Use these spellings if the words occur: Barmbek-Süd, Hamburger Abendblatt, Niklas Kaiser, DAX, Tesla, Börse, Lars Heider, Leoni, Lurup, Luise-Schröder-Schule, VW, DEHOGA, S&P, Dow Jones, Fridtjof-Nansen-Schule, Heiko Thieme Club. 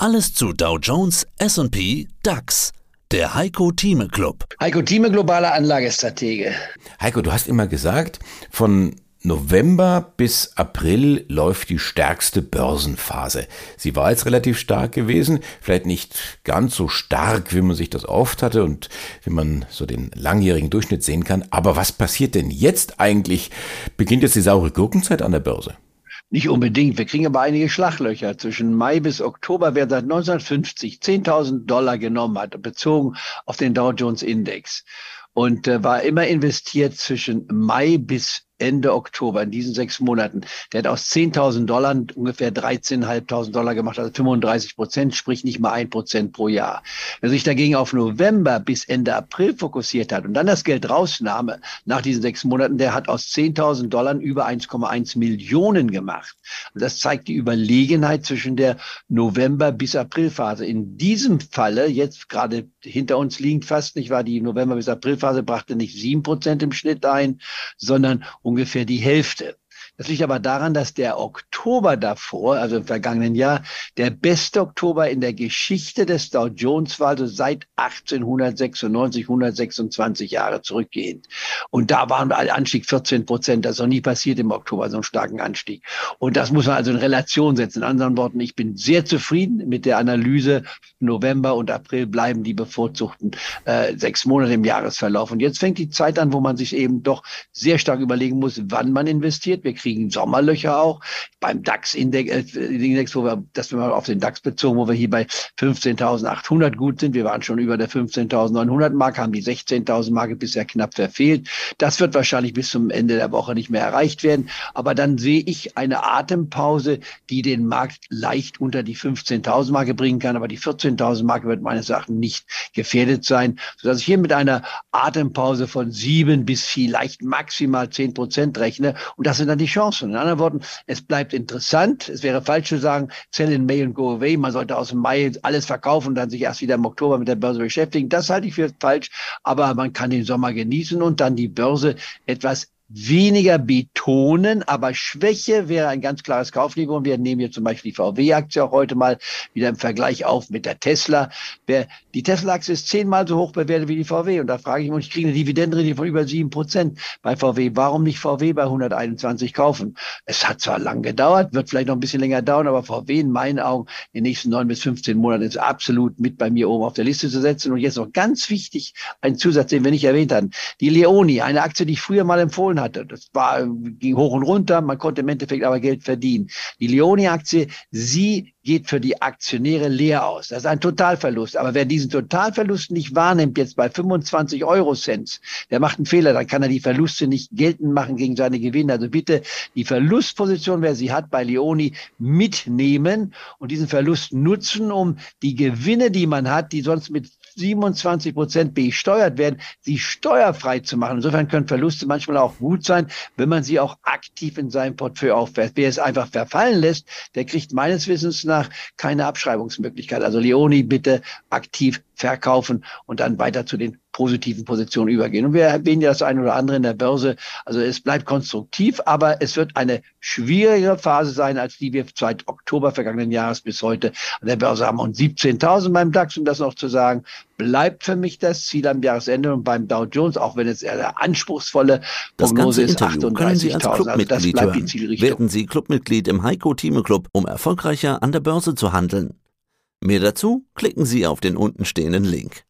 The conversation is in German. Alles zu Dow Jones, S&P, DAX. Der Heiko Thieme Club. Heiko Thieme, globaler Anlagestratege. Heiko, du hast immer gesagt, von November bis April läuft die stärkste Börsenphase. Sie war jetzt relativ stark gewesen, vielleicht nicht ganz so stark, wie man sich das oft hatte und wie man so den langjährigen Durchschnitt sehen kann. Aber was passiert denn jetzt eigentlich? Beginnt jetzt die saure Gurkenzeit an der Börse? Nicht unbedingt. Wir kriegen aber einige Schlaglöcher. Zwischen Mai bis Oktober, wer seit 1950 $10.000 genommen hat, bezogen auf den Dow Jones Index und war immer investiert zwischen Mai bis Ende Oktober, in diesen 6 Monaten, der hat aus $10.000 ungefähr $13.500 gemacht, also 35%, sprich nicht mal 1% pro Jahr. Wer sich dagegen auf November bis Ende April fokussiert hat und dann das Geld rausnahm nach diesen 6 Monaten, der hat aus $10.000 über 1,1 Millionen gemacht. Und das zeigt die Überlegenheit zwischen der November- bis April-Phase. In diesem Falle, jetzt gerade hinter uns liegend fast, nicht wahr, die November- bis April-Phase brachte nicht 7% im Schnitt ein, sondern ungefähr die Hälfte. Das liegt aber daran, dass der Oktober davor, also im vergangenen Jahr, der beste Oktober in der Geschichte des Dow Jones war, also seit 1896, 126 Jahre zurückgehend. Und da war ein Anstieg 14%. Das ist noch nie passiert im Oktober, so einen starken Anstieg. Und das muss man also in Relation setzen. In anderen Worten, ich bin sehr zufrieden mit der Analyse. November und April bleiben die bevorzugten 6 Monate im Jahresverlauf. Und jetzt fängt die Zeit an, wo man sich eben doch sehr stark überlegen muss, wann man investiert. Wir kriegen Sommerlöcher auch beim DAX-Index, wo wir, das wir mal auf den DAX bezogen, wo wir hier bei 15.800 gut sind. Wir waren schon über der 15.900 Marke, haben die 16.000 Marke bisher knapp verfehlt. Das wird wahrscheinlich bis zum Ende der Woche nicht mehr erreicht werden. Aber dann sehe ich eine Atempause, die den Markt leicht unter die 15.000 Marke bringen kann. Aber die 14.000 Marke wird meines Erachtens nicht gefährdet sein, sodass ich hier mit einer Atempause von 7 bis vielleicht maximal 10% rechne. Und das sind dann die Chancen. In anderen Worten, es bleibt interessant. Es wäre falsch zu sagen, sell in May und go away. Man sollte aus dem Mai alles verkaufen und dann sich erst wieder im Oktober mit der Börse beschäftigen. Das halte ich für falsch. Aber man kann den Sommer genießen und dann die Börse etwas weniger betonen, aber Schwäche wäre ein ganz klares Kaufniveau. Und wir nehmen hier zum Beispiel die VW-Aktie auch heute mal wieder im Vergleich auf mit der Tesla. Die Tesla-Aktie ist 10-mal so hoch bewertet wie die VW. Und da frage ich mich, ich kriege eine Dividendenrendite von über 7% bei VW. Warum nicht VW bei 121 kaufen? Es hat zwar lang gedauert, wird vielleicht noch ein bisschen länger dauern, aber VW in meinen Augen in den nächsten 9 bis 15 Monaten ist absolut mit bei mir oben auf der Liste zu setzen. Und jetzt noch ganz wichtig, ein Zusatz, den wir nicht erwähnt hatten. Die Leoni, eine Aktie, die ich früher mal empfohlen hatte. Das war, ging hoch und runter, man konnte im Endeffekt aber Geld verdienen. Die Leoni-Aktie, sie geht für die Aktionäre leer aus. Das ist ein Totalverlust. Aber wer diesen Totalverlust nicht wahrnimmt, jetzt bei 25 Euro-Cent, der macht einen Fehler, dann kann er die Verluste nicht geltend machen gegen seine Gewinne. Also bitte die Verlustposition, wer sie hat bei Leoni, mitnehmen und diesen Verlust nutzen, um die Gewinne, die man hat, die sonst mit 27% besteuert werden, sie steuerfrei zu machen. Insofern können Verluste manchmal auch gut sein, wenn man sie auch aktiv in seinem Portfolio aufwärts. Wer es einfach verfallen lässt, der kriegt meines Wissens nach keine Abschreibungsmöglichkeit. Also Leoni bitte aktiv verkaufen und dann weiter zu den positiven Positionen übergehen. Und wir erwähnen ja das eine oder andere in der Börse. Also es bleibt konstruktiv, aber es wird eine schwierigere Phase sein, als die wir seit Oktober vergangenen Jahres bis heute an der Börse haben. Und 17.000 beim DAX, um das noch zu sagen, bleibt für mich das Ziel am Jahresende. Und beim Dow Jones, auch wenn es eher eine anspruchsvolle Prognose ist, 38.000. Also das bleibt die Zielrichtung. Werden Sie Clubmitglied im Heiko Thieme Club, um erfolgreicher an der Börse zu handeln. Mehr dazu klicken Sie auf den untenstehenden Link.